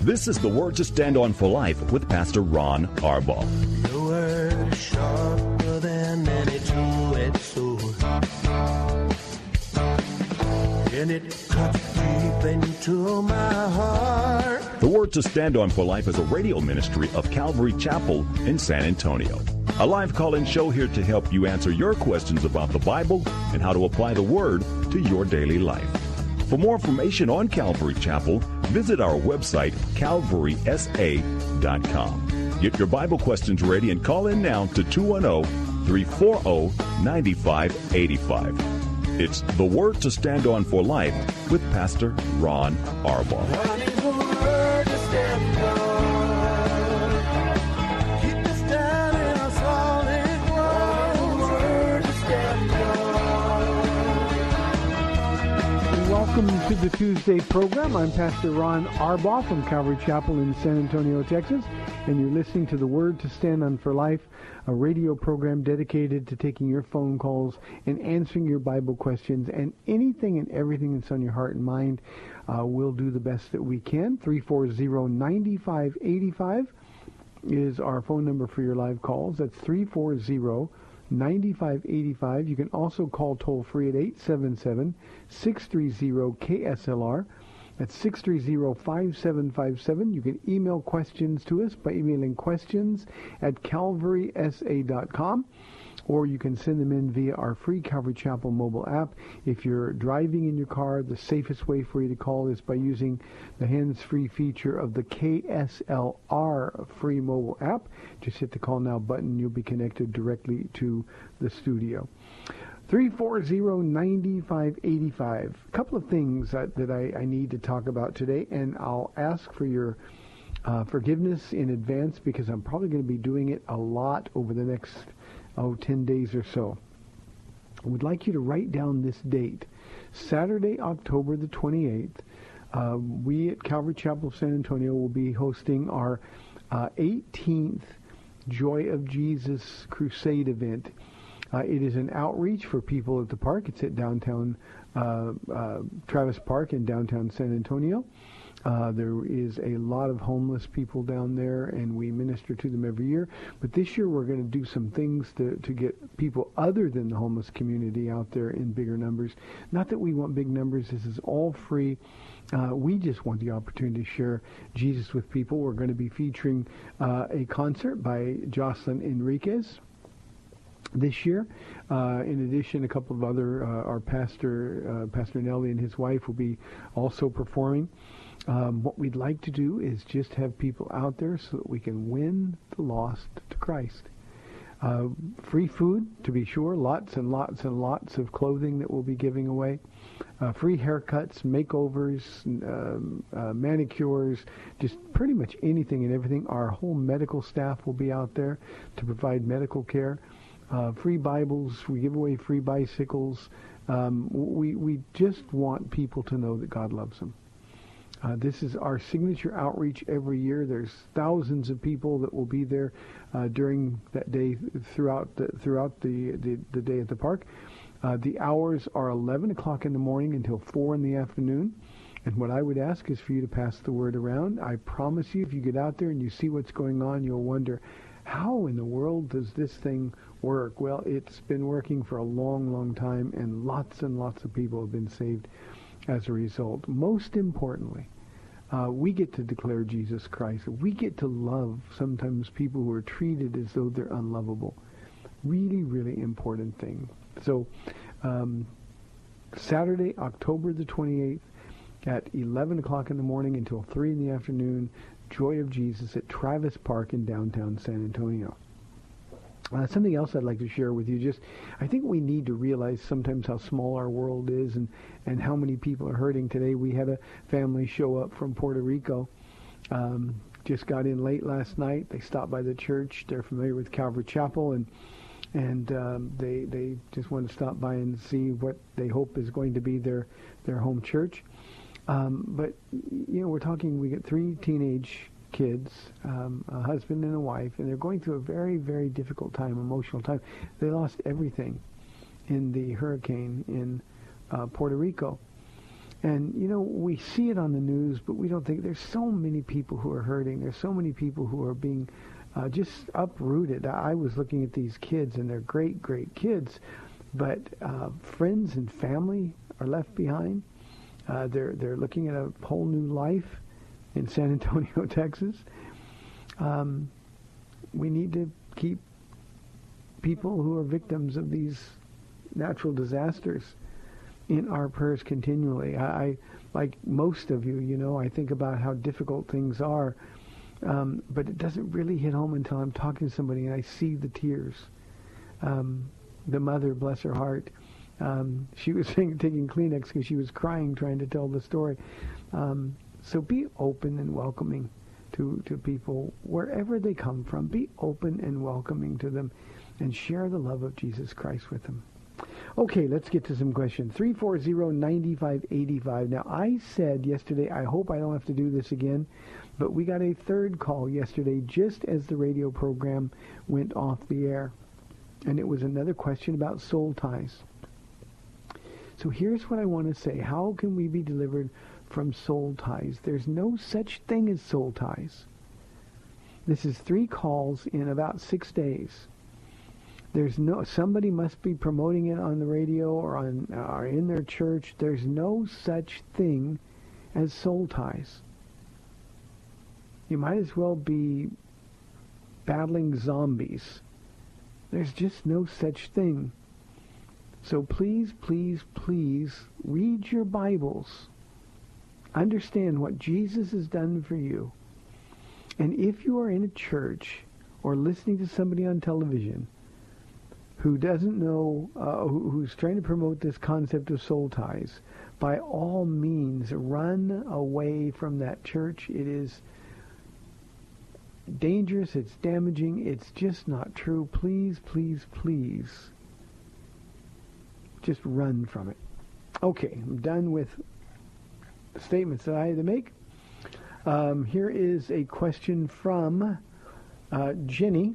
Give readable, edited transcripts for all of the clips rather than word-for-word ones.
This is the Word to Stand On For Life with Pastor Ron Arbaugh. Your word is sharper than any two-edged sword, and it cuts deep into my heart. The Word to Stand On For Life is a radio ministry of Calvary Chapel in San Antonio. A live call-in show here to help you answer your questions about the Bible and how to apply the Word to your daily life. For more information on Calvary Chapel, visit our website, calvarysa.com. Get your Bible questions ready and call in now to 210-340-9585. It's the Word to Stand On For Life with Pastor Ron Arbaugh. That is the word to stand on. Welcome to the Tuesday program. I'm Pastor Ron Arbaugh from Calvary Chapel in San Antonio, Texas, and you're listening to the Word to Stand On For Life, a radio program dedicated to taking your phone calls and answering your Bible questions, and anything and everything that's on your heart and mind. We'll do the best that we can. 340-9585 is our phone number for your live calls. That's 340-9585. You can also call toll-free at 877-630-KSLR. That's 630-5757. You can email questions to us by emailing questions at calvarysa.com, or you can send them in via our free Calvary Chapel mobile app. If you're driving in your car, the safest way for you to call is by using the hands-free feature of the KSLR free mobile app. Just hit the Call Now button. You'll be connected directly to the studio. 340-9585. A couple of things that I need to talk about today, and I'll ask for your forgiveness in advance because I'm probably going to be doing it a lot over the next 10 days or so. I would like you to write down this date. Saturday, October the 28th, we at Calvary Chapel, San Antonio will be hosting our 18th Joy of Jesus Crusade event. It is an outreach for people at the park. It's at downtown Travis Park in downtown San Antonio. There is a lot of homeless people down there, and we minister to them every year. But this year, we're going to do some things to get people other than the homeless community out there in bigger numbers. Not that we want big numbers. This is all free. We just want the opportunity to share Jesus with people. We're going to be featuring a concert by Jocelyn Enriquez this year. In addition, a couple of other, our Pastor Nelly and his wife will be also performing. What we'd like to do is just have people out there so that we can win the lost to Christ. Free food, to be sure, lots and lots and lots of clothing that we'll be giving away. Free haircuts, makeovers, manicures, just pretty much anything and everything. Our whole medical staff will be out there to provide medical care. Free Bibles, we give away free bicycles. We just want people to know that God loves them. This is our signature outreach every year. There's thousands of people that will be there during that day throughout the day at the park. The hours are 11 o'clock in the morning until 4 in the afternoon. And what I would ask is for you to pass the word around. I promise you, if you get out there and you see what's going on, you'll wonder, how in the world does this thing work? Well, it's been working for a long, long time, and lots of people have been saved as a result. Most importantly, we get to declare Jesus Christ. We get to love sometimes people who are treated as though they're unlovable. Really, really important thing. So Saturday, October the 28th at 11 o'clock in the morning until 3 in the afternoon, Joy of Jesus at Travis Park in downtown San Antonio. Something else I'd like to share with you, just I think we need to realize sometimes how small our world is and how many people are hurting today. We had a family show up from Puerto Rico, just got in late last night. They stopped by the church. They're familiar with Calvary Chapel, and they just want to stop by and see what they hope is going to be their home church. But, you know, we're talking, we get 3 teenage kids, a husband and a wife, and they're going through a very, very difficult time, emotional time. They lost everything in the hurricane in Puerto Rico. And, you know, we see it on the news, but we don't think there's so many people who are hurting. There's so many people who are being just uprooted. I was looking at these kids, and they're great, great kids, but friends and family are left behind. They're looking at a whole new life in San Antonio, Texas. We need to keep people who are victims of these natural disasters in our prayers continually. I like most of you, you know, I think about how difficult things are, but it doesn't really hit home until I'm talking to somebody and I see the tears. The mother, bless her heart, she was taking Kleenex because she was crying trying to tell the story. So be open and welcoming to people wherever they come from. Be open and welcoming to them and share the love of Jesus Christ with them. Okay, let's get to some questions. 340-9585. Now, I said yesterday, I hope I don't have to do this again, but we got a third call yesterday just as the radio program went off the air. And it was another question about soul ties. So here's what I want to say. How can we be delivered from soul ties? There's no such thing as soul ties. This is 3 calls in about 6 days. There's no, somebody must be promoting it on the radio or on or in their church. There's no such thing as soul ties. You might as well be battling zombies. There's just no such thing. So please, please, please read your Bibles. Understand what Jesus has done for you. And if you are in a church or listening to somebody on television who doesn't know, who's trying to promote this concept of soul ties, by all means, run away from that church. It is dangerous. It's damaging. It's just not true. Please, please, please. Just run from it. Okay, I'm done with statements that I had to make. Here is a question from Jenny.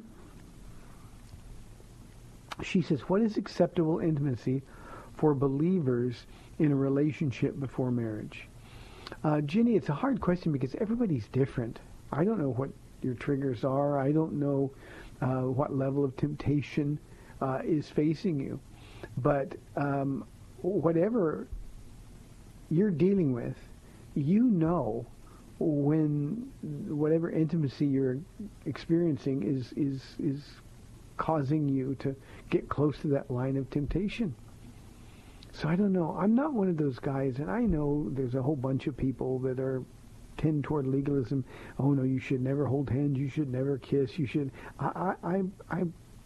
She says, what is acceptable intimacy for believers in a relationship before marriage? Jenny, it's a hard question because everybody's different. I don't know what your triggers are. I don't know what level of temptation is facing you. But whatever you're dealing with, you know when whatever intimacy you're experiencing is causing you to get close to that line of temptation. So I don't know. I'm not one of those guys, and I know there's a whole bunch of people that are tend toward legalism. Oh, no, you should never hold hands. You should never kiss. You should. I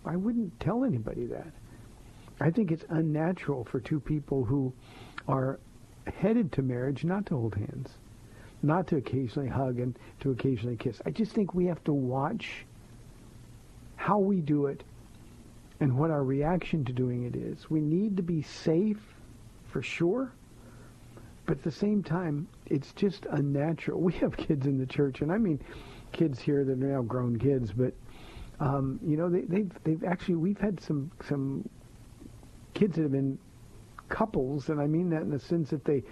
wouldn't tell anybody that. I think it's unnatural for 2 people who are headed to marriage not to hold hands, not to occasionally hug and to occasionally kiss. I just think we have to watch how we do it and what our reaction to doing it is. We need to be safe for sure, but at the same time, it's just unnatural. We have kids in the church, and I mean kids here that are now grown kids, but, you know, they've actually, we've had some kids that have been couples, and I mean that in the sense that they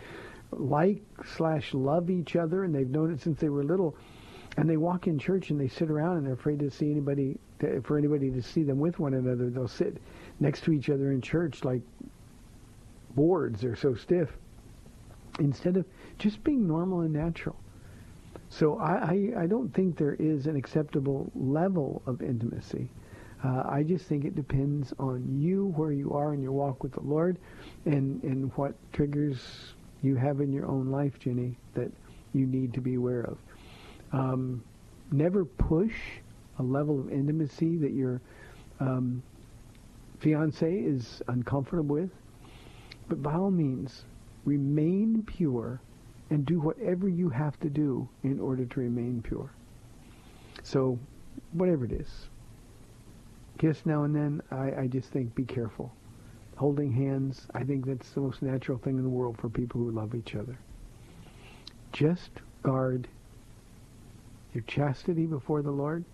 love each other, and they've known it since they were little, and they walk in church and they sit around and they're afraid to see anybody, for anybody to see them with one another. They'll sit next to each other in church like boards. They're so stiff instead of just being normal and natural. So I don't think there is an acceptable level of intimacy. I just think it depends on you, where you are in your walk with the Lord, and what triggers you have in your own life, Jenny, that you need to be aware of. Never push a level of intimacy that you're fiance is uncomfortable with. But by all means, remain pure and do whatever you have to do in order to remain pure. So, whatever it is, kiss now and then, I just think be careful. Holding hands, I think that's the most natural thing in the world for people who love each other. Just guard your chastity before the Lord.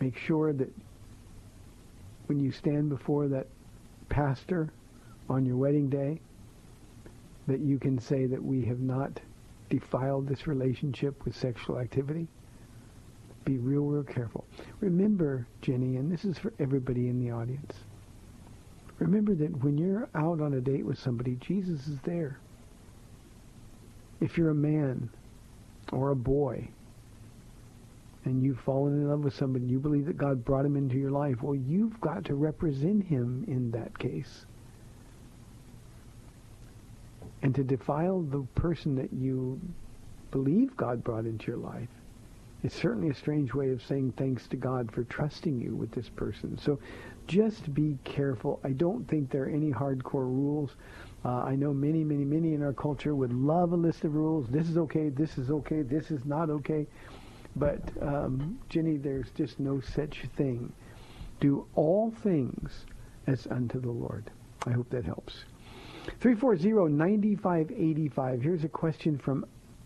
Make sure that when you stand before that pastor on your wedding day, that you can say that we have not defiled this relationship with sexual activity. Be real, real careful. Remember, Jenny, and this is for everybody in the audience, remember that when you're out on a date with somebody, Jesus is there. If you're a man or a boy and you've fallen in love with somebody, you believe that God brought him into your life, well, you've got to represent him in that case. And to defile the person that you believe God brought into your life, it's certainly a strange way of saying thanks to God for trusting you with this person. So just be careful. I don't think there are any hardcore rules. I know many, many, many in our culture would love a list of rules. This is okay, this is okay, this is not okay. But, Jenny, there's just no such thing. Do all things as unto the Lord. I hope that helps. 340-9585. Here's a question from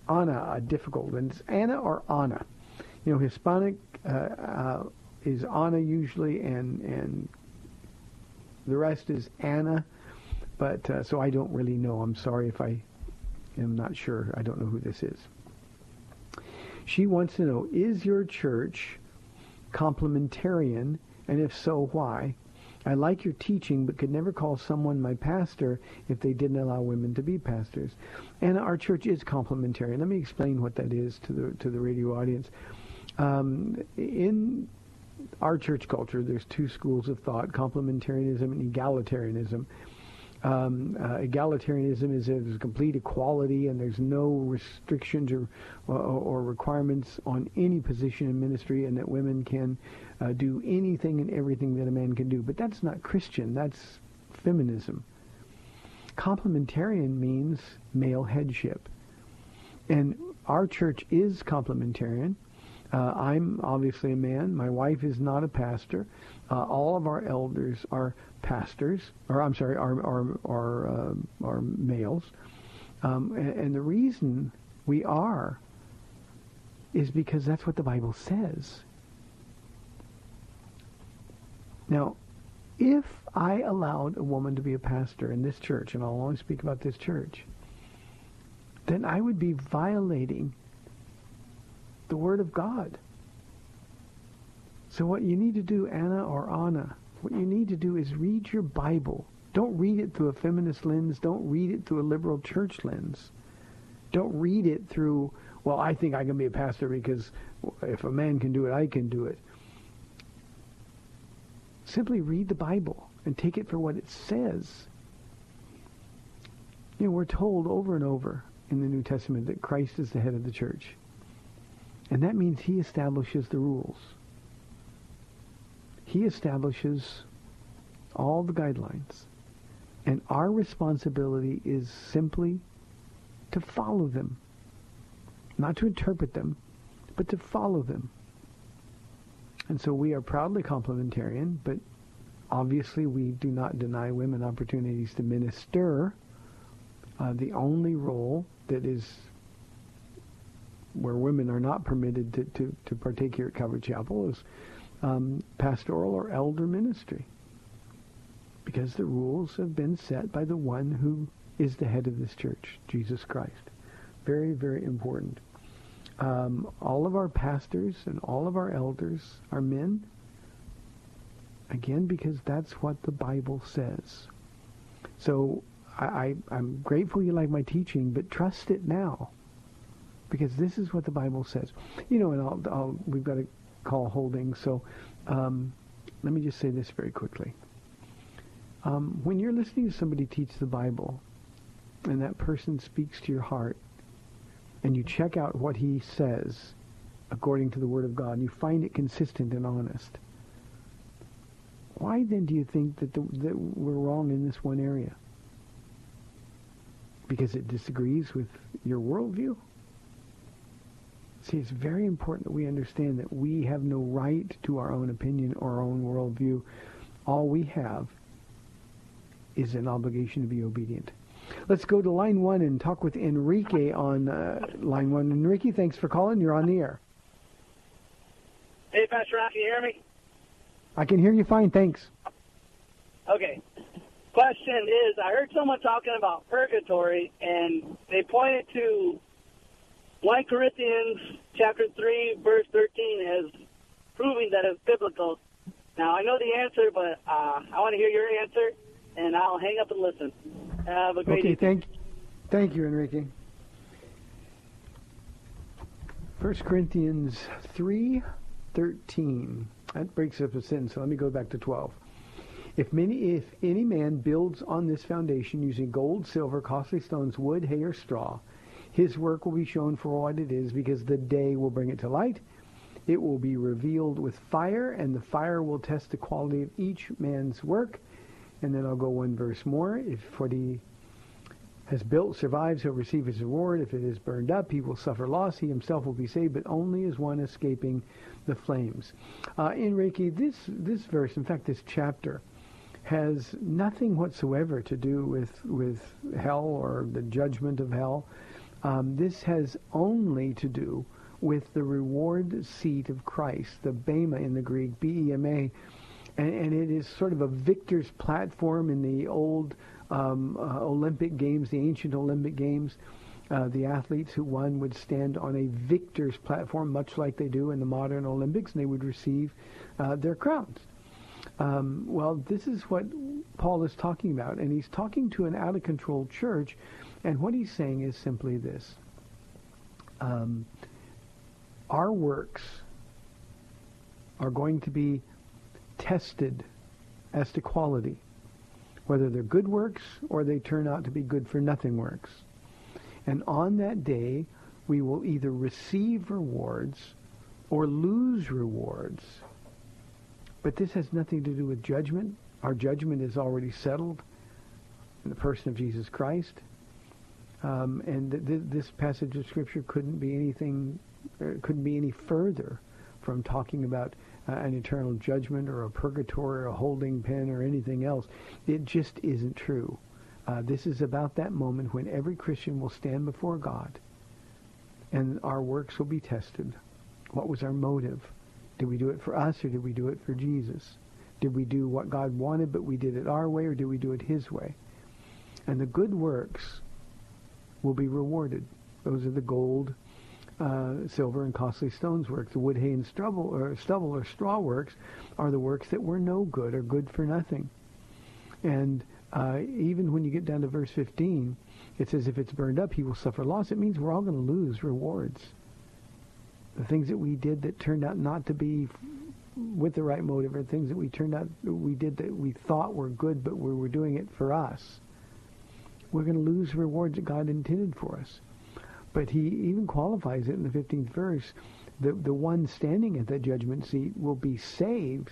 Anna, a difficult one. It's Anna or Anna? You know, Hispanic is Ana usually, and the rest is Anna. But so I don't really know. I'm sorry if I am not sure. I don't know who this is. She wants to know, is your church complementarian? And if so, why? I like your teaching, but could never call someone my pastor if they didn't allow women to be pastors. And our church is complementarian. Let me explain what that is to the radio audience. In our church culture, there's two schools of thought, complementarianism and egalitarianism. Egalitarianism is there's complete equality and there's no restrictions or requirements on any position in ministry, and that women can do anything and everything that a man can do. But that's not Christian. That's feminism. Complementarian means male headship. And our church is complementarian. I'm obviously a man. My wife is not a pastor. All of our elders are pastors, or I'm sorry, are males. And the reason we are is because that's what the Bible says. Now, if I allowed a woman to be a pastor in this church, and I'll only speak about this church, then I would be violating the Word of God. So what you need to do, Anna or Anna, what you need to do is read your Bible. Don't read it through a feminist lens. Don't read it through a liberal church lens. Don't read it through, well, I think I can be a pastor because if a man can do it, I can do it. Simply read the Bible and take it for what it says. You know, we're told over and over in the New Testament that Christ is the head of the church. And that means he establishes the rules. He establishes all the guidelines. And our responsibility is simply to follow them. Not to interpret them, but to follow them. And so we are proudly complementarian, but obviously we do not deny women opportunities to minister. The only role that is where women are not permitted to partake here at Calvary Chapel is pastoral or elder ministry, because the rules have been set by the one who is the head of this church, Jesus Christ. Very, very important. All of our pastors and all of our elders are men, again, because that's what the Bible says. So I'm grateful you like my teaching, but trust it now, because this is what the Bible says. You know, and we've got to call holding, so let me just say this very quickly. When you're listening to somebody teach the Bible, and that person speaks to your heart, and you check out what he says according to the Word of God, and you find it consistent and honest, Why then do you think that we're wrong in this one area? Because it disagrees with your worldview? See, it's very important that we understand that we have no right to our own opinion or our own worldview. All we have is an obligation to be obedient. Let's go to line one and talk with Enrique on line one. Enrique, thanks for calling. You're on the air. Hey, Pastor Ron, can you hear me? I can hear you fine, thanks. Okay. Question is, I heard someone talking about purgatory, and they pointed to 1 Corinthians chapter 3, verse 13 as proving that it's biblical. Now, I know the answer, but I want to hear your answer, and I'll hang up and listen. Have a great evening. Thank you, Enrique. 1 Corinthians 3:13. That breaks up a sentence, so let me go back to 12. If any man builds on this foundation using gold, silver, costly stones, wood, hay, or straw, his work will be shown for what it is, because the day will bring it to light. It will be revealed with fire, and the fire will test the quality of each man's work. And then I'll go one verse more. If what he has built survives, he'll receive his reward. If it is burned up, he will suffer loss. He himself will be saved, but only as one escaping the flames. Enrique, this verse, in fact, this chapter, has nothing whatsoever to do with hell or the judgment of hell. This has only to do with the reward seat of Christ, the Bema in the Greek, B-E-M-A. And it is sort of a victor's platform in the old Olympic Games, the ancient Olympic Games. The athletes who won would stand on a victor's platform, much like they do in the modern Olympics, and they would receive their crowns. Well, this is what Paul is talking about, and he's talking to an out-of-control church, and what he's saying is simply this. Our works are going to be tested as to quality, whether they're good works or they turn out to be good for nothing works. And on that day, we will either receive rewards or lose rewards. But this has nothing to do with judgment. Our judgment is already settled in the person of Jesus Christ. And this passage of Scripture couldn't be any further from talking about an eternal judgment or a purgatory or a holding pen or anything else. It just isn't true. This is about that moment when every Christian will stand before God and our works will be tested. What was our motive? Did we do it for us or did we do it for Jesus? Did we do what God wanted but we did it our way, or did we do it his way? And the good works will be rewarded. Those are the gold, silver, and costly stones works. The wood, hay, and stubble or straw works are the works that were no good or good for nothing. And even when you get down to verse 15, it says if it's burned up, he will suffer loss. It means we're all going to lose rewards. The things that we did that turned out not to be with the right motive, or things that we did that we thought were good, but we were doing it for us, we're going to lose rewards that God intended for us. But he even qualifies it in the 15th verse. The one standing at that judgment seat will be saved.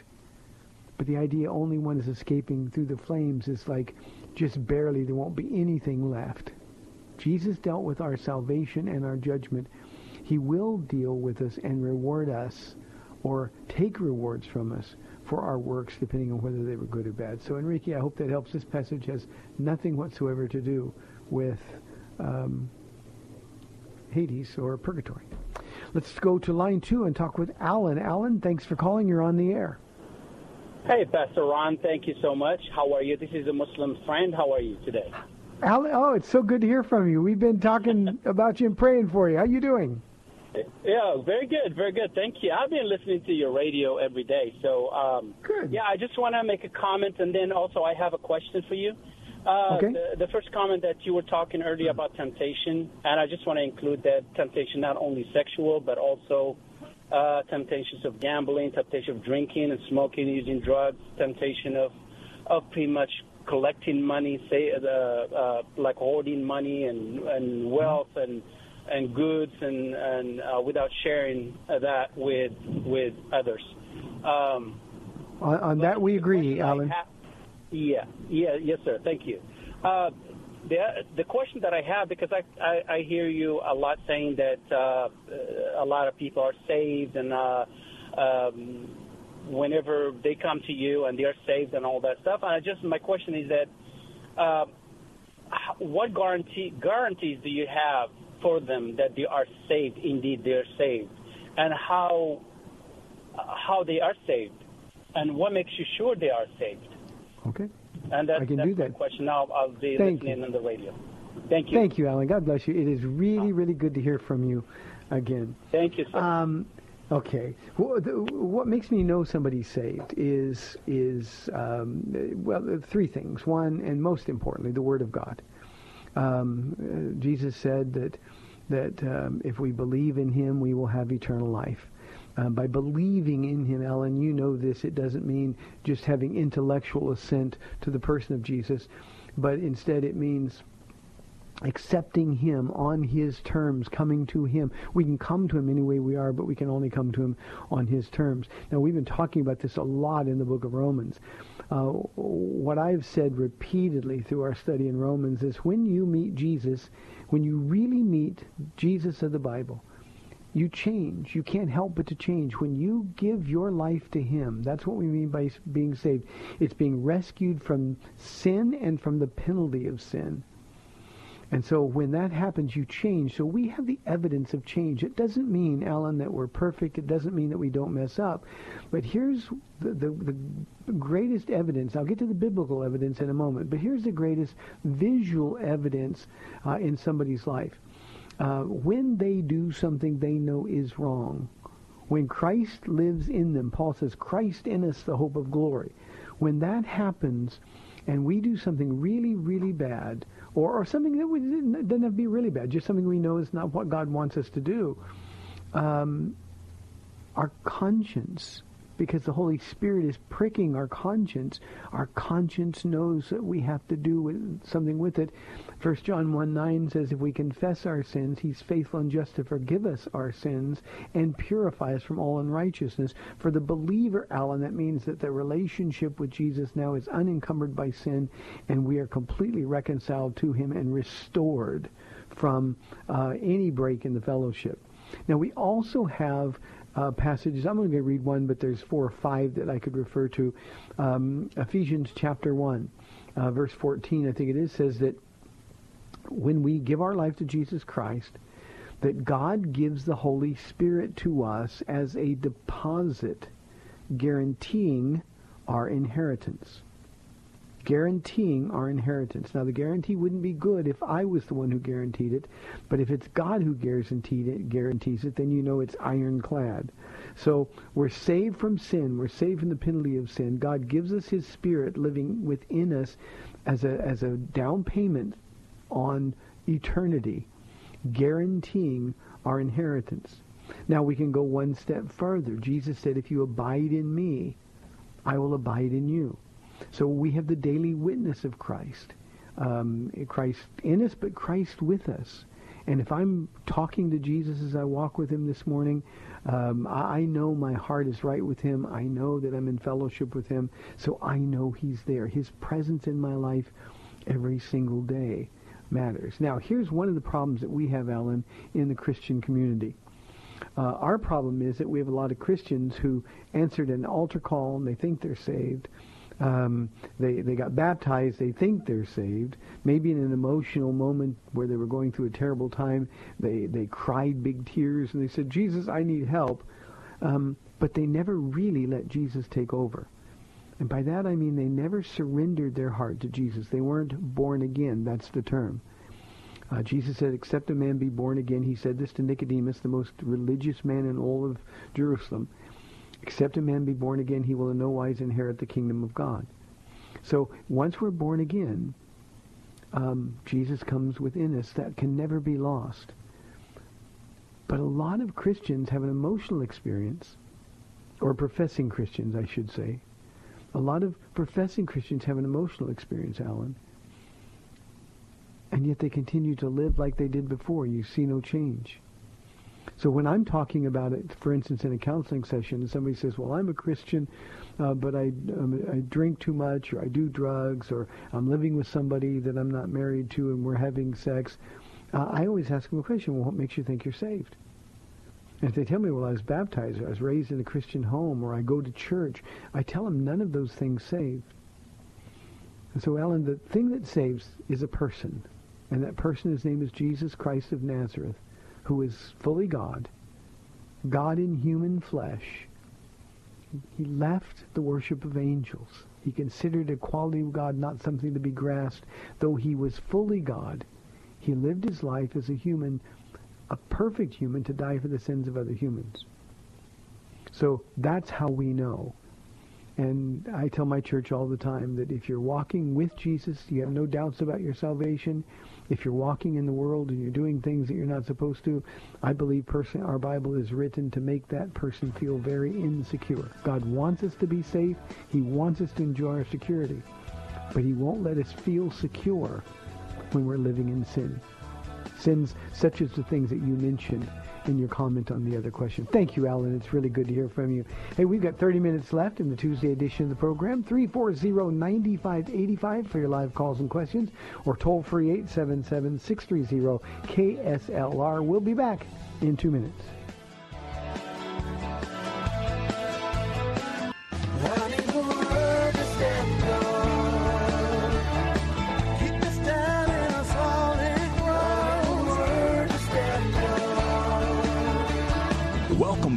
But the idea only one is escaping through the flames is like just barely, there won't be anything left. Jesus dealt with our salvation and our judgment. He will deal with us and reward us or take rewards from us for our works, depending on whether they were good or bad. So, Enrique, I hope that helps. This passage has nothing whatsoever to do with Hades or purgatory. Let's go to line two and talk with Alan. Alan, thanks for calling. You're on the air. Hey, Pastor Ron. Thank you so much. How are you? This is a Muslim friend. How are you today? Alan, oh, it's so good to hear from you. We've been talking about you and praying for you. How are you doing? Yeah, very good. Very good. Thank you. I've been listening to your radio every day. So, good. Yeah, I just want to make a comment, and then also I have a question for you. Okay. The first comment that you were talking earlier about temptation, and I just want to include that temptation not only sexual, but also temptations of gambling, temptation of drinking and smoking, using drugs, temptation of pretty much collecting money, say like hoarding money and wealth and goods and without sharing that with others. On that we agree, Alan. Yes, sir. Thank you. The question that I have, because I hear you a lot saying that a lot of people are saved, and whenever they come to you and they're saved and all that stuff, and my question is that what guarantees do you have for them that they are saved, indeed they're saved, and how they are saved, and what makes you sure they are saved? Okay. And that's do that question. Now I'll be listening on the radio. Thank you. Thank you, Alan. God bless you. It is really, really good to hear from you again. Thank you, sir. Okay. What makes me know somebody's saved is three things. One, and most importantly, the Word of God. Jesus said that if we believe in Him, we will have eternal life. By believing in Him, Ellen, you know this, it doesn't mean just having intellectual assent to the person of Jesus, but instead it means accepting Him on His terms, coming to Him. We can come to Him any way we are, but we can only come to Him on His terms. Now, we've been talking about this a lot in the book of Romans. What I've said repeatedly through our study in Romans is when you meet Jesus, when you really meet Jesus of the Bible, you change. You can't help but to change. When you give your life to Him, that's what we mean by being saved. It's being rescued from sin and from the penalty of sin. And so when that happens, you change. So we have the evidence of change. It doesn't mean, Alan, that we're perfect. It doesn't mean that we don't mess up. But here's the greatest evidence. I'll get to the biblical evidence in a moment. But here's the greatest visual evidence in somebody's life. When they do something they know is wrong, when Christ lives in them, Paul says, Christ in us, the hope of glory. When that happens and we do something really, really bad, or something that doesn't have to be really bad, just something we know is not what God wants us to do, our conscience, because the Holy Spirit is pricking our conscience knows that we have to do something with it. 1 John 1:9 says, if we confess our sins, He's faithful and just to forgive us our sins and purify us from all unrighteousness. For the believer, Alan, that means that the relationship with Jesus now is unencumbered by sin, and we are completely reconciled to Him and restored from any break in the fellowship. Now, we also have passages. I'm going to read one, but there's 4 or 5 that I could refer to. Ephesians chapter 1, verse 14, I think it is, says that when we give our life to Jesus Christ, that God gives the Holy Spirit to us as a deposit, guaranteeing our inheritance. Guaranteeing our inheritance. Now, the guarantee wouldn't be good if I was the one who guaranteed it, but if it's God who guarantees it, then you know it's ironclad. So we're saved from sin. We're saved from the penalty of sin. God gives us His Spirit living within us as a down payment on eternity, guaranteeing our inheritance. Now, we can go one step further. Jesus said, if you abide in me, I will abide in you. So we have the daily witness of Christ. Christ in us, but Christ with us. And if I'm talking to Jesus as I walk with Him this morning, I know my heart is right with Him. I know that I'm in fellowship with Him. So I know He's there. His presence in my life every single day matters. Now, here's one of the problems that we have, Alan, in the Christian community. Our problem is that we have a lot of Christians who answered an altar call and they think they're saved. They got baptized, they think they're saved. Maybe in an emotional moment where they were going through a terrible time, they cried big tears and they said, Jesus, I need help. But they never really let Jesus take over. And by that I mean they never surrendered their heart to Jesus. They weren't born again. That's the term. Jesus said, except a man be born again. He said this to Nicodemus, the most religious man in all of Jerusalem. Except a man be born again, he will in no wise inherit the kingdom of God. So once we're born again, Jesus comes within us. That can never be lost. But a lot of Christians have an emotional experience, or professing Christians, I should say. A lot of professing Christians have an emotional experience, Alan. And yet they continue to live like they did before. You see no change. So when I'm talking about it, for instance, in a counseling session, and somebody says, well, I'm a Christian, but I drink too much, or I do drugs, or I'm living with somebody that I'm not married to and we're having sex, I always ask them a question: well, what makes you think you're saved? And if they tell me, well, I was baptized, or I was raised in a Christian home, or I go to church, I tell them none of those things save. And so, Alan, the thing that saves is a person. And that person, his name is Jesus Christ of Nazareth, who is fully God, God in human flesh. He left the worship of angels. He considered equality with God not something to be grasped. Though he was fully God, he lived his life as a human, a perfect human, to die for the sins of other humans. So that's how we know. And I tell my church all the time that if you're walking with Jesus, you have no doubts about your salvation. If you're walking in the world and you're doing things that you're not supposed to, I believe personally our Bible is written to make that person feel very insecure. God wants us to be safe. He wants us to enjoy our security. But he won't let us feel secure when we're living in sin. Sins such as the things that you mentioned in your comment on the other question. Thank you, Alan. It's really good to hear from you. Hey, we've got 30 minutes left in the Tuesday edition of the program. 340-9585 for your live calls and questions, or toll free 877-630-KSLR. We'll be back in 2 minutes.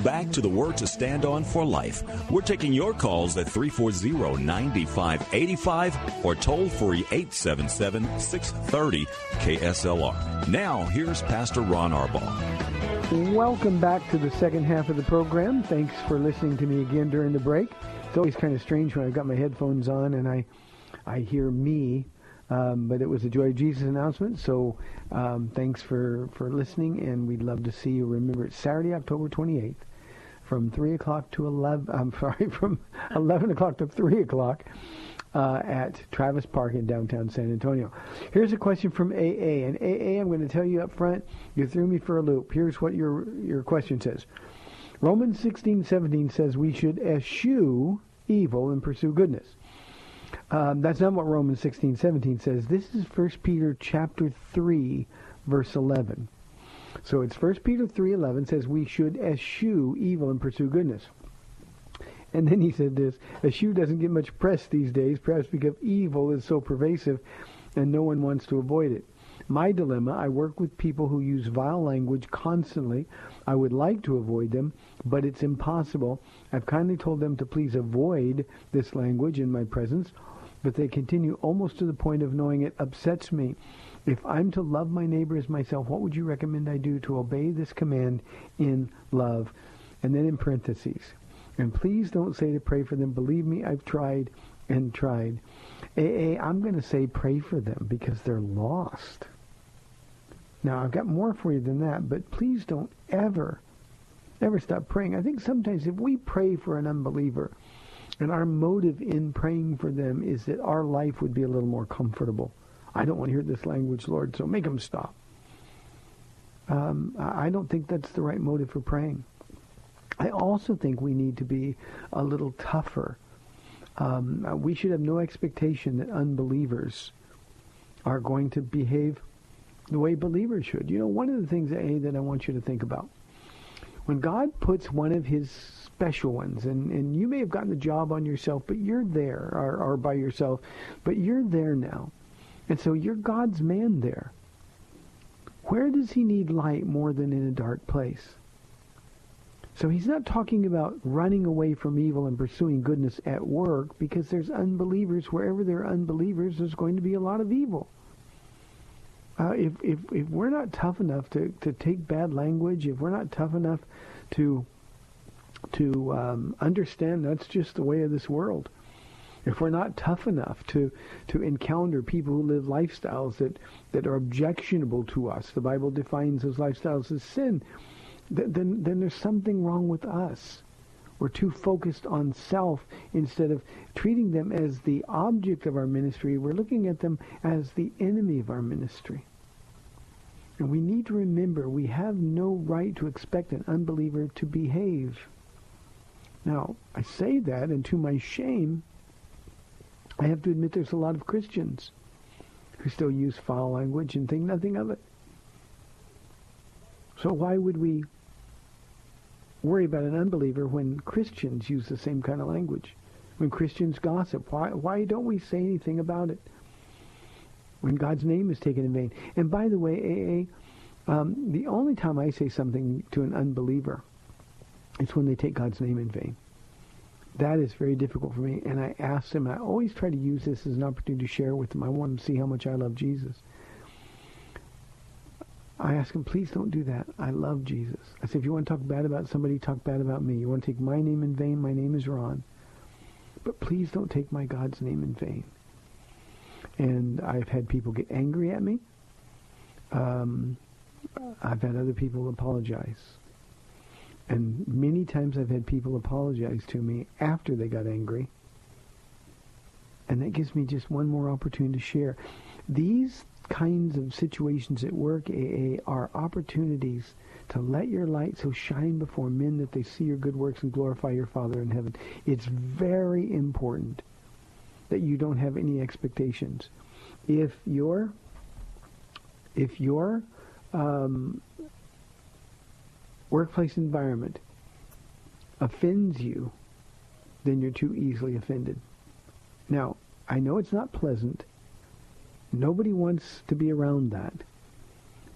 Back to the Word to Stand On for Life. We're taking your calls at 340-9585 or toll-free 877-630-KSLR. Now, here's Pastor Ron Arbaugh. Welcome back to the second half of the program. Thanks for listening to me again during the break. It's always kind of strange when I've got my headphones on and I hear me, but it was a Joy of Jesus announcement, so thanks for listening, and we'd love to see you. Remember, it's Saturday, October 28th. From 11 o'clock to 3 o'clock at Travis Park in downtown San Antonio. Here's a question from AA. And AA, I'm going to tell you up front, you threw me for a loop. Here's what your question says. Romans 16:17 says we should eschew evil and pursue goodness. That's not what Romans 16:17 says. This is 1 Peter chapter 3, verse 11. So it's 1 Peter 3:11 says we should eschew evil and pursue goodness. And then he said this: eschew doesn't get much press these days, perhaps because evil is so pervasive and no one wants to avoid it. My dilemma: I work with people who use vile language constantly. I would like to avoid them, but it's impossible. I've kindly told them to please avoid this language in my presence, but they continue almost to the point of knowing it upsets me. If I'm to love my neighbor as myself, what would you recommend I do to obey this command in love? And then in parentheses, and please don't say to pray for them. Believe me, I've tried and tried. AA, I'm going to say pray for them because they're lost. Now, I've got more for you than that, but please don't ever stop praying. I think sometimes if we pray for an unbeliever, and our motive in praying for them is that our life would be a little more comfortable. I don't want to hear this language, Lord, so make them stop. I don't think that's the right motive for praying. I also think we need to be a little tougher. We should have no expectation that unbelievers are going to behave the way believers should. You know, one of the things, A, that I want you to think about, when God puts one of his special ones, and you may have gotten the job on yourself, but you're there, or by yourself, but you're there now. And so you're God's man there. Where does he need light more than in a dark place? So he's not talking about running away from evil and pursuing goodness at work, because there's unbelievers. Wherever there are unbelievers, there's going to be a lot of evil. If we're not tough enough to take bad language, if we're not tough enough to understand that's just the way of this world, if we're not tough enough to encounter people who live lifestyles that are objectionable to us, the Bible defines those lifestyles as sin, then there's something wrong with us. We're too focused on self instead of treating them as the object of our ministry. We're looking at them as the enemy of our ministry. And we need to remember we have no right to expect an unbeliever to behave Now, I say that, and to my shame, I have to admit there's a lot of Christians who still use foul language and think nothing of it. So why would we worry about an unbeliever when Christians use the same kind of language? When Christians gossip, why don't we say anything about it? When God's name is taken in vain. And by the way, AA, the only time I say something to an unbeliever is when they take God's name in vain. That is very difficult for me. And I ask them, I always try to use this as an opportunity to share with them. I want them to see how much I love Jesus. I ask them, please don't do that. I love Jesus. I say, if you want to talk bad about somebody, talk bad about me. You want to take my name in vain, my name is Ron. But please don't take my God's name in vain. And I've had people get angry at me. I've had other people apologize. And many times I've had people apologize to me after they got angry. And that gives me just one more opportunity to share. These kinds of situations at work, AA, are opportunities to let your light so shine before men that they see your good works and glorify your Father in heaven. It's very important that you don't have any expectations. If your workplace environment offends you, then you're too easily offended. Now, I know it's not pleasant. Nobody wants to be around that.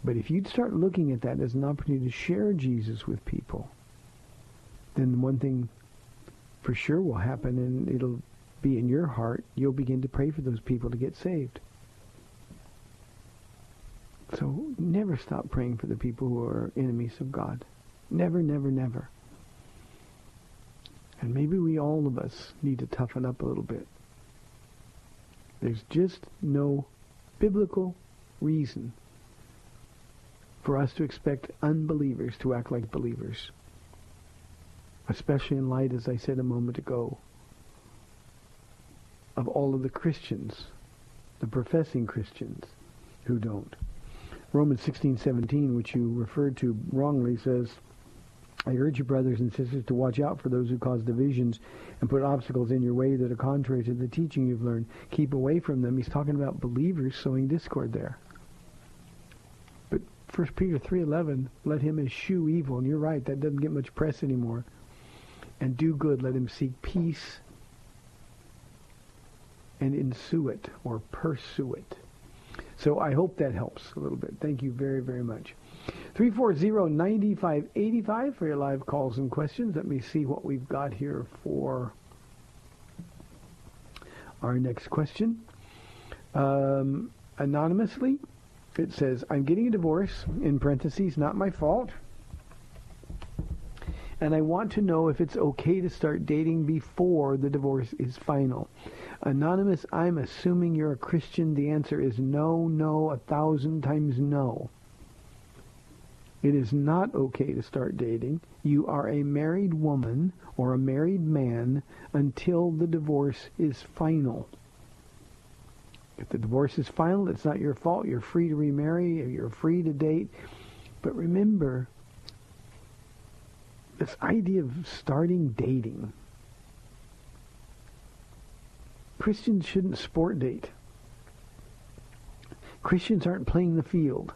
But if you'd start looking at that as an opportunity to share Jesus with people, then one thing for sure will happen, and it'll be in your heart. You'll begin to pray for those people to get saved. So never stop praying for the people who are enemies of God. Never, never, never. And maybe all of us need to toughen up a little bit. There's just no biblical reason for us to expect unbelievers to act like believers, especially in light, as I said a moment ago, of all of the Christians, the professing Christians, who don't. Romans 16:17, which you referred to wrongly, says, I urge you, brothers and sisters, to watch out for those who cause divisions and put obstacles in your way that are contrary to the teaching you've learned. Keep away from them. He's talking about believers sowing discord there. But 1 Peter 3:11, let him eschew evil. And you're right, that doesn't get much press anymore. And do good. Let him seek peace and ensue it, or pursue it. So I hope that helps a little bit. Thank you very, very much. 340-9585 for your live calls and questions. Let me see what we've got here for our next question. Anonymously, it says, I'm getting a divorce, in parentheses, not my fault. And I want to know if it's okay to start dating before the divorce is final. Anonymous, I'm assuming you're a Christian. The answer is no, 1,000 times no. It is not okay to start dating. You are a married woman or a married man until the divorce is final. If the divorce is final, it's not your fault. You're free to remarry, or you're free to date. But remember, this idea of starting dating, Christians shouldn't sport date. Christians aren't playing the field.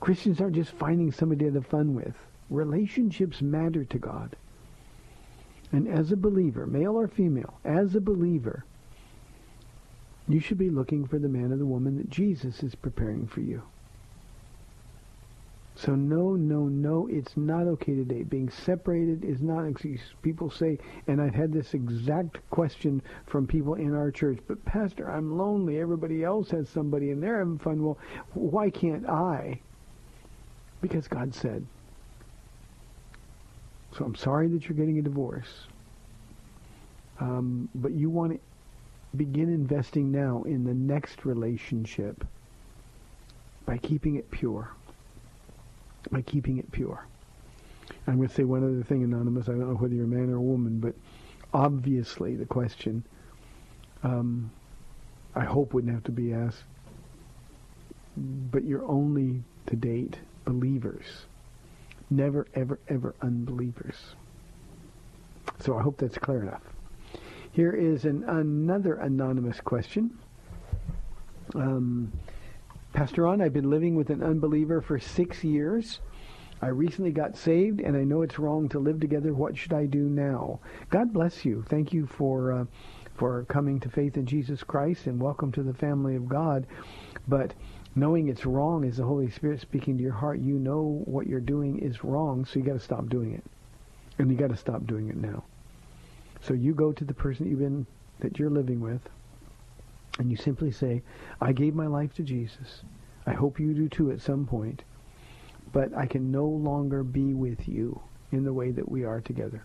Christians aren't just finding somebody to have fun with. Relationships matter to God. And as a believer, male or female, as a believer, you should be looking for the man or the woman that Jesus is preparing for you. So no, it's not okay today. Being separated is not an excuse. People say, and I've had this exact question from people in our church, but Pastor, I'm lonely. Everybody else has somebody and they're having fun. Well, why can't I? Because God said. So I'm sorry that you're getting a divorce. But you want to begin investing now in the next relationship by keeping it pure. By keeping it pure. I'm going to say one other thing, Anonymous. I don't know whether you're a man or a woman, but obviously the question, I hope wouldn't have to be asked, but you're only to date believers. Never, ever, ever unbelievers. So I hope that's clear enough. Here is another anonymous question. Pastor Ron, I've been living with an unbeliever for 6 years. I recently got saved, and I know it's wrong to live together. What should I do now? God bless you. Thank you for coming to faith in Jesus Christ, and welcome to the family of God. But knowing it's wrong is the Holy Spirit speaking to your heart. You know what you're doing is wrong, so you got to stop doing it, and you got to stop doing it now. So you go to the person that you're living with, and you simply say, I gave my life to Jesus. I hope you do too at some point. But I can no longer be with you in the way that we are together.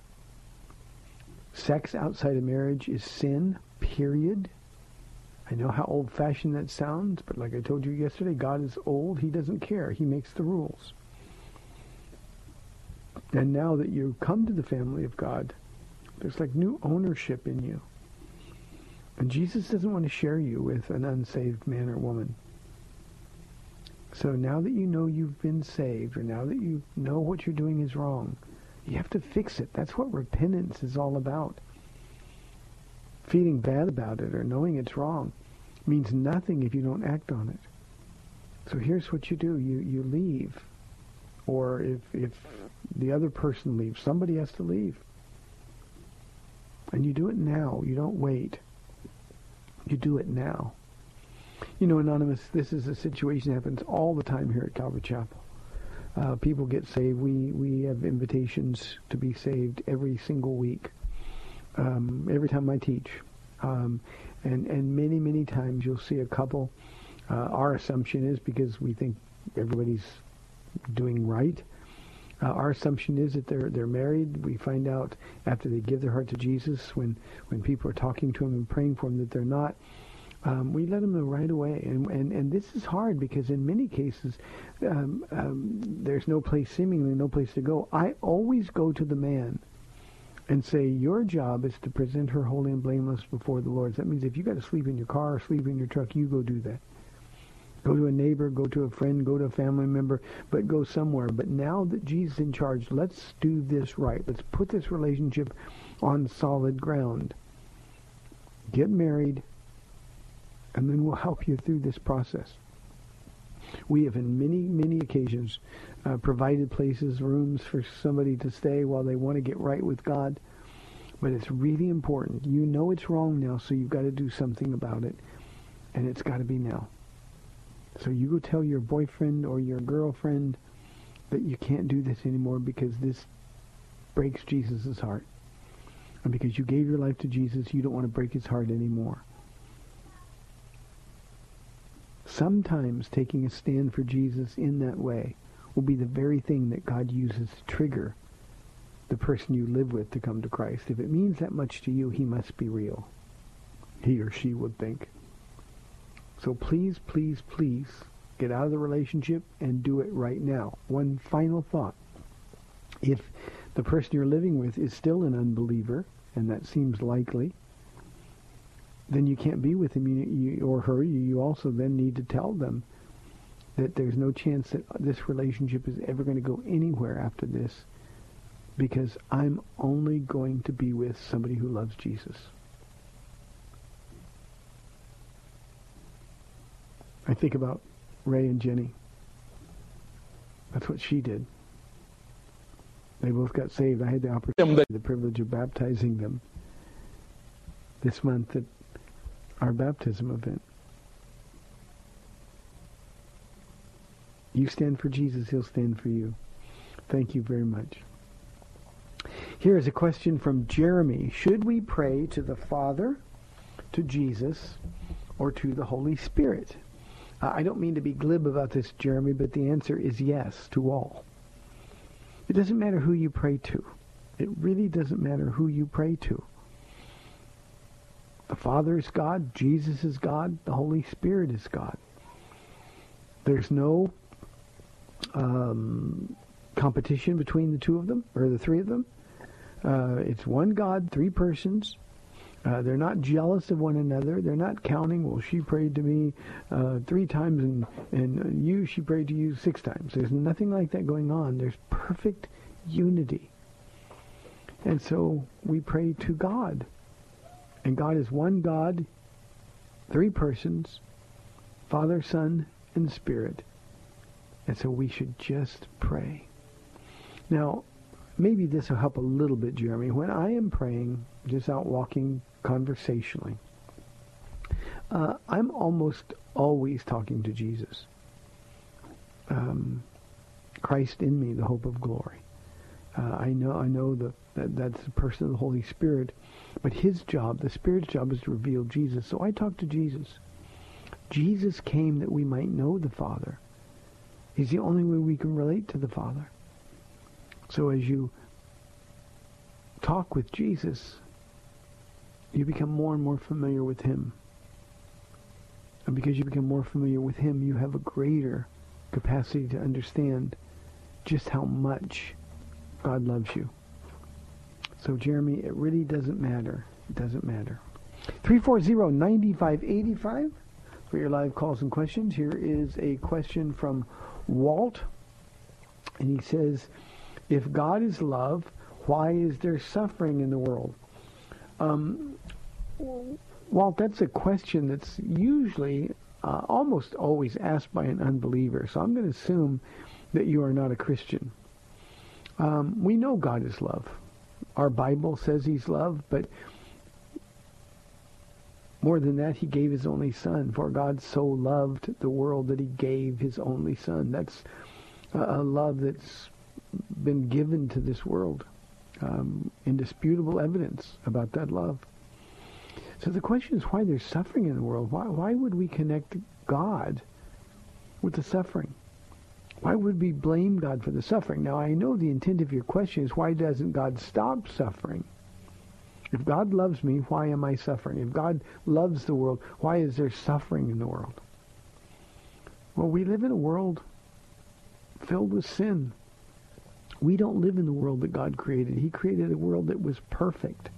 Sex outside of marriage is sin, period. I know how old-fashioned that sounds, but like I told you yesterday, God is old. He doesn't care. He makes the rules. And now that you come to the family of God, there's like new ownership in you. And Jesus doesn't want to share you with an unsaved man or woman. So now that you know you've been saved, or now that you know what you're doing is wrong, you have to fix it. That's what repentance is all about. Feeling bad about it or knowing it's wrong means nothing if you don't act on it. So here's what you do. You leave. Or if the other person leaves, somebody has to leave. And you do it now. You don't wait. You do it now. You know, Anonymous, this is a situation that happens all the time here at Calvary Chapel. People get saved. We have invitations to be saved every single week, every time I teach. And many, many times you'll see a couple. Our assumption is, because we think everybody's doing right, our assumption is that they're married. We find out after they give their heart to Jesus, when people are talking to them and praying for them, that they're not. We let them know right away, and this is hard because in many cases there's seemingly no place to go. I always go to the man and say, your job is to present her holy and blameless before the Lord. So that means if you got to sleep in your car or sleep in your truck, you go do that. Go to a neighbor, go to a friend, go to a family member, but go somewhere. But now that Jesus is in charge, let's do this right. Let's put this relationship on solid ground. Get married. And then we'll help you through this process. We have in many, many occasions provided places, rooms for somebody to stay while they want to get right with God. But it's really important. You know it's wrong now, so you've got to do something about it. And it's got to be now. So you go tell your boyfriend or your girlfriend that you can't do this anymore because this breaks Jesus' heart. And because you gave your life to Jesus, you don't want to break his heart anymore. Sometimes taking a stand for Jesus in that way will be the very thing that God uses to trigger the person you live with to come to Christ. If it means that much to you, he must be real. He or she would think. So please, please, please get out of the relationship and do it right now. One final thought. If the person you're living with is still an unbeliever, and that seems likely, then you can't be with him or her. You also then need to tell them that there's no chance that this relationship is ever going to go anywhere after this, because I'm only going to be with somebody who loves Jesus. I think about Ray and Jenny. That's what she did. They both got saved. I had the opportunity, the privilege of baptizing them this month at our baptism event. You stand for Jesus, he'll stand for you. Thank you very much. Here is a question from Jeremy. Should we pray to the Father, to Jesus, or to the Holy Spirit? I don't mean to be glib about this, Jeremy, but the answer is yes to all. It doesn't matter who you pray to. It really doesn't matter who you pray to. The Father is God, Jesus is God, the Holy Spirit is God. There's no competition between the two of them, or the three of them. It's one God, three persons. They're not jealous of one another. They're not counting, well, she prayed to me 3 times and she prayed to you 6 times. There's nothing like that going on. There's perfect unity. And so we pray to God. And God is one God, three persons, Father, Son, and Spirit. And so we should just pray. Now, maybe this will help a little bit, Jeremy. When I am praying, just out walking conversationally, I'm almost always talking to Jesus. Christ in me, the hope of glory. I know that's the person of the Holy Spirit, but his job, the Spirit's job, is to reveal Jesus. So I talk to Jesus. Jesus came that we might know the Father. He's the only way we can relate to the Father. So as you talk with Jesus, you become more and more familiar with him. And because you become more familiar with him, you have a greater capacity to understand just how much God loves you. So, Jeremy, it really doesn't matter. It doesn't matter. 340-9585 for your live calls and questions. Here is a question from Walt. And he says, if God is love, why is there suffering in the world? Walt, that's a question that's usually almost always asked by an unbeliever. So I'm going to assume that you are not a Christian. We know God is love. Our Bible says he's love, but more than that, he gave his only son. For God so loved the world that he gave his only son. That's a love that's been given to this world. Indisputable evidence about that love. So the question is why there's suffering in the world. Why would we connect God with the suffering? Why would we blame God for the suffering? Now, I know the intent of your question is, why doesn't God stop suffering? If God loves me, why am I suffering? If God loves the world, why is there suffering in the world? Well, we live in a world filled with sin. We don't live in the world that God created. He created a world that was perfect.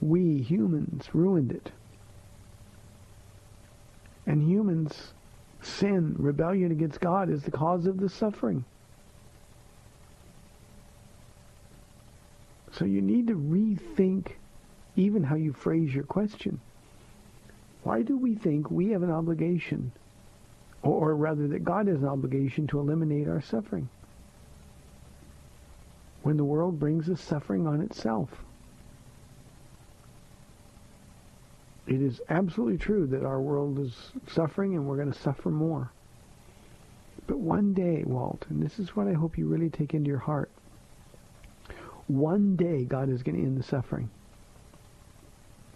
We humans ruined it. And humans' sin, rebellion against God, is the cause of the suffering. So you need to rethink even how you phrase your question. Why do we think we have an obligation, or rather that God has an obligation to eliminate our suffering, when the world brings us suffering on itself? It is absolutely true that our world is suffering, and we're going to suffer more. But one day, Walt, and this is what I hope you really take into your heart, one day God is going to end the suffering.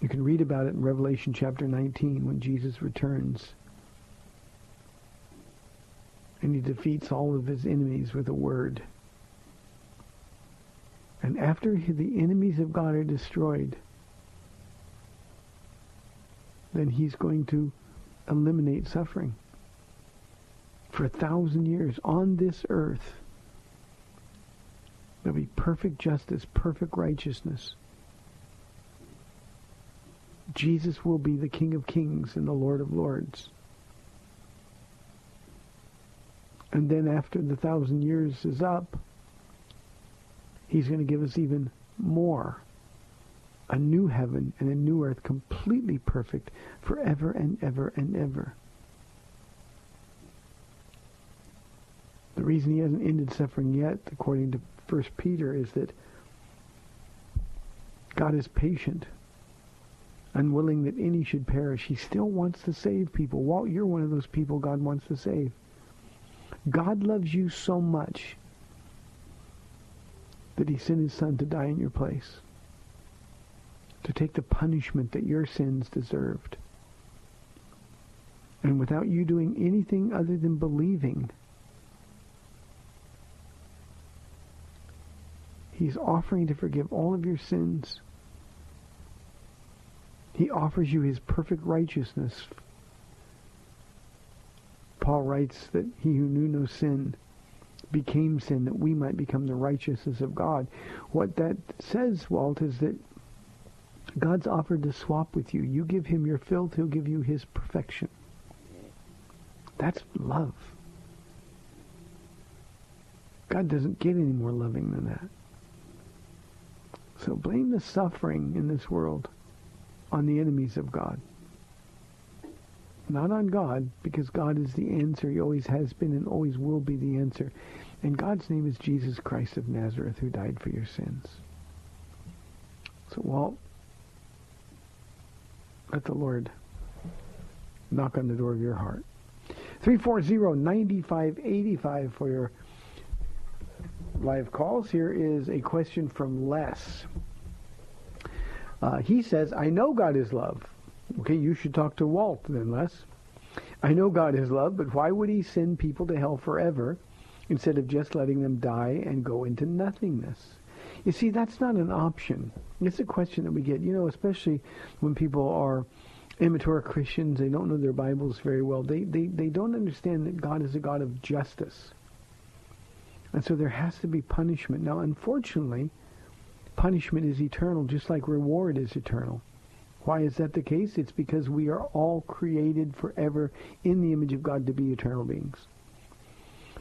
You can read about it in Revelation chapter 19 when Jesus returns. And he defeats all of his enemies with a word. And after the enemies of God are destroyed, then he's going to eliminate suffering. For 1,000 years on this earth, there'll be perfect justice, perfect righteousness. Jesus will be the King of Kings and the Lord of Lords. And then after the 1,000 years is up, he's going to give us even more. A new heaven and a new earth, completely perfect, forever and ever and ever. The reason he hasn't ended suffering yet, according to 1 Peter, is that God is patient, unwilling that any should perish. He still wants to save people. Walt, you're one of those people God wants to save. God loves you so much that he sent his son to die in your place, to take the punishment that your sins deserved. And without you doing anything other than believing, he's offering to forgive all of your sins. He offers you his perfect righteousness. Paul writes that he who knew no sin became sin, that we might become the righteousness of God. What that says, Walt, is that God's offered to swap with you. You give him your filth, he'll give you his perfection. That's love. God doesn't get any more loving than that. So blame the suffering in this world on the enemies of God. Not on God, because God is the answer. He always has been and always will be the answer. And God's name is Jesus Christ of Nazareth, who died for your sins. So, Walt, let the Lord knock on the door of your heart. 340-9585 for your live calls. Here is a question from Les. He says, I know God is love. Okay, you should talk to Walt then, Les. I know God is love, but why would he send people to hell forever instead of just letting them die and go into nothingness? You see, that's not an option. It's a question that we get, you know, especially when people are immature Christians. They don't know their Bibles very well. They don't understand that God is a God of justice. And so there has to be punishment. Now, unfortunately, punishment is eternal, just like reward is eternal. Why is that the case? It's because we are all created forever in the image of God to be eternal beings.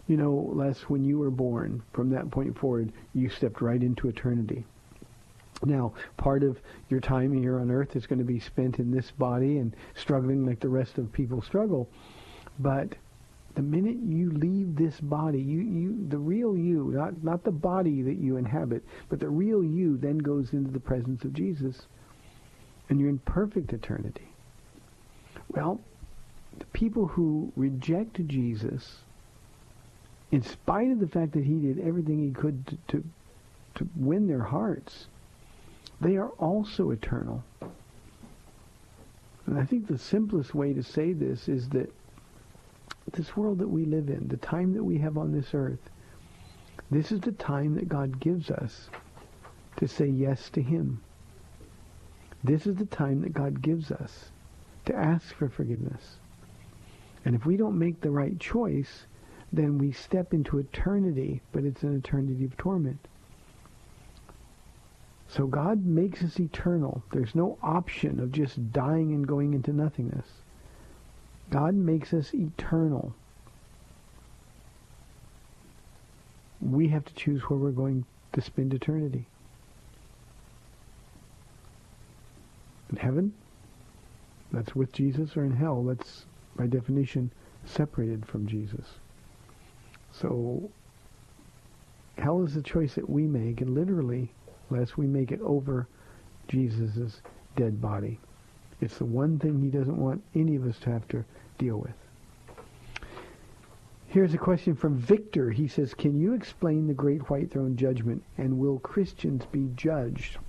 You know, Les, when you were born, from that point forward, you stepped right into eternity. Now, part of your time here on earth is going to be spent in this body and struggling like the rest of people struggle. But the minute you leave this body, you the real you, not the body that you inhabit, but the real you then goes into the presence of Jesus. And you're in perfect eternity. Well, the people who reject Jesus, in spite of the fact that he did everything he could to win their hearts, they are also eternal. And I think the simplest way to say this is that this world that we live in, the time that we have on this earth, this is the time that God gives us to say yes to him. This is the time that God gives us to ask for forgiveness. And if we don't make the right choice, then we step into eternity, but it's an eternity of torment. So God makes us eternal. There's no option of just dying and going into nothingness. God makes us eternal. We have to choose where we're going to spend eternity. In heaven, that's with Jesus, or in hell, that's, by definition, separated from Jesus. So, hell is the choice that we make, and literally, lest we make it over Jesus' dead body. It's the one thing he doesn't want any of us to have to deal with. Here's a question from Victor. He says, can you explain the great white throne judgment, and will Christians be judged?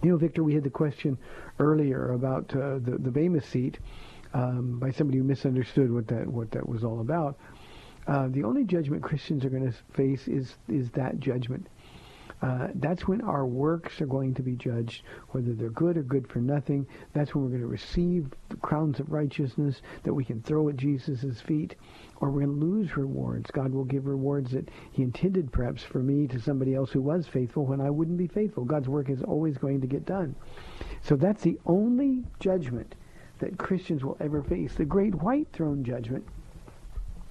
You know, Victor, we had the question earlier about the Bema seat by somebody who misunderstood what that was all about. The only judgment Christians are going to face is that judgment. That's when our works are going to be judged, whether they're good or good for nothing. That's when we're going to receive the crowns of righteousness that we can throw at Jesus' feet, or we're going to lose rewards. God will give rewards that he intended perhaps for me to somebody else who was faithful when I wouldn't be faithful. God's work is always going to get done. So that's the only judgment that Christians will ever face. The great white throne judgment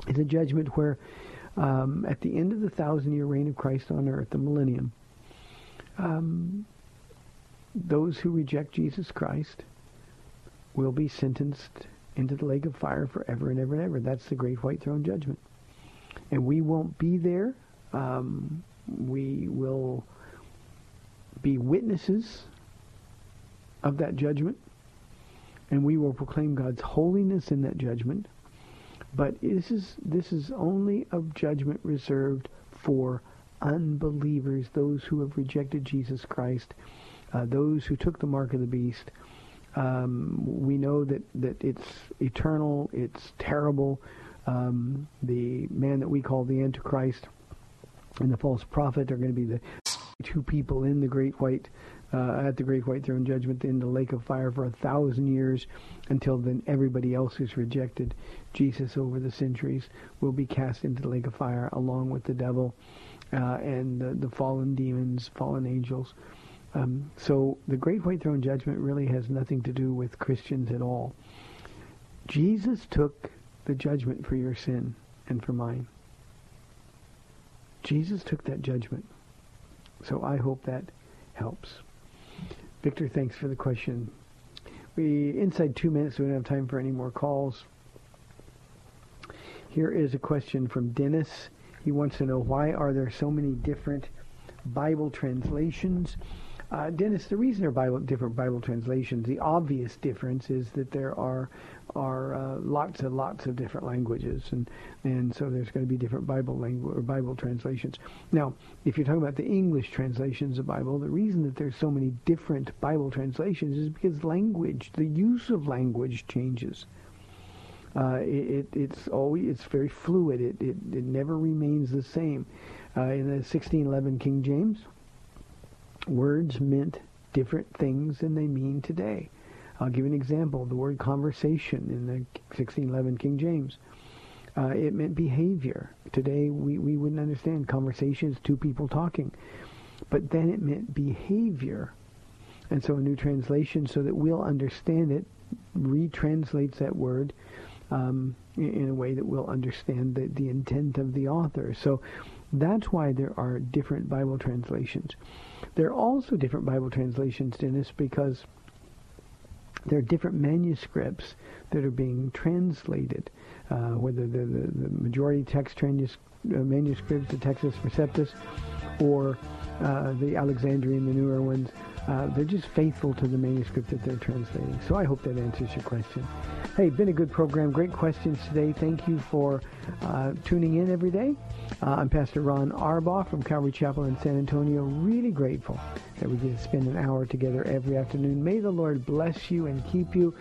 is a judgment where at the end of the 1,000-year reign of Christ on earth, the millennium, those who reject Jesus Christ will be sentenced into the lake of fire forever and ever and ever. That's the great white throne judgment. And we won't be there. We will be witnesses of that judgment, and we will proclaim God's holiness in that judgment. But this is only a judgment reserved for unbelievers, those who have rejected Jesus Christ, those who took the mark of the beast. We know that it's eternal, it's terrible. The man that we call the Antichrist and the false prophet are going to be the two people in the great white at the great white throne judgment in the lake of fire for 1,000 years, until then everybody else who's rejected Jesus over the centuries will be cast into the lake of fire along with the devil and the fallen demons, fallen angels. So the great white throne judgment really has nothing to do with Christians at all. Jesus took the judgment for your sin and for mine. Jesus took that judgment. So I hope that helps. Victor, thanks for the question. We inside 2 minutes, we don't have time for any more calls. Here is a question from Dennis. He wants to know, why are there so many different Bible translations? Dennis, the reason there are different Bible translations, the obvious difference is that there are lots and lots of different languages, and so there's going to be different Bible translations. Now, if you're talking about the English translations of the Bible, the reason that there's so many different Bible translations is because language, the use of language changes. It's very fluid. It never remains the same. In the 1611 King James, words meant different things than they mean today. I'll give an example. The word conversation in the 1611 King James, it meant behavior. Today we wouldn't understand conversations, two people talking. But then it meant behavior. And so a new translation, so that we'll understand it, retranslates that word in a way that we'll understand the intent of the author. So that's why there are different Bible translations. There are also different Bible translations, Dennis, because there are different manuscripts that are being translated, whether the majority text manuscripts, the Textus Receptus, or the Alexandrian, the newer ones. They're just faithful to the manuscript that they're translating. So I hope that answers your question. Hey, been a good program. Great questions today. Thank you for tuning in every day. I'm Pastor Ron Arbaugh from Calvary Chapel in San Antonio. Really grateful that we get to spend an hour together every afternoon. May the Lord bless you and keep you.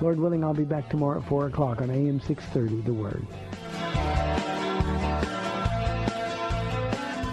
Lord willing, I'll be back tomorrow at 4 o'clock on AM 630, The Word.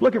Look at...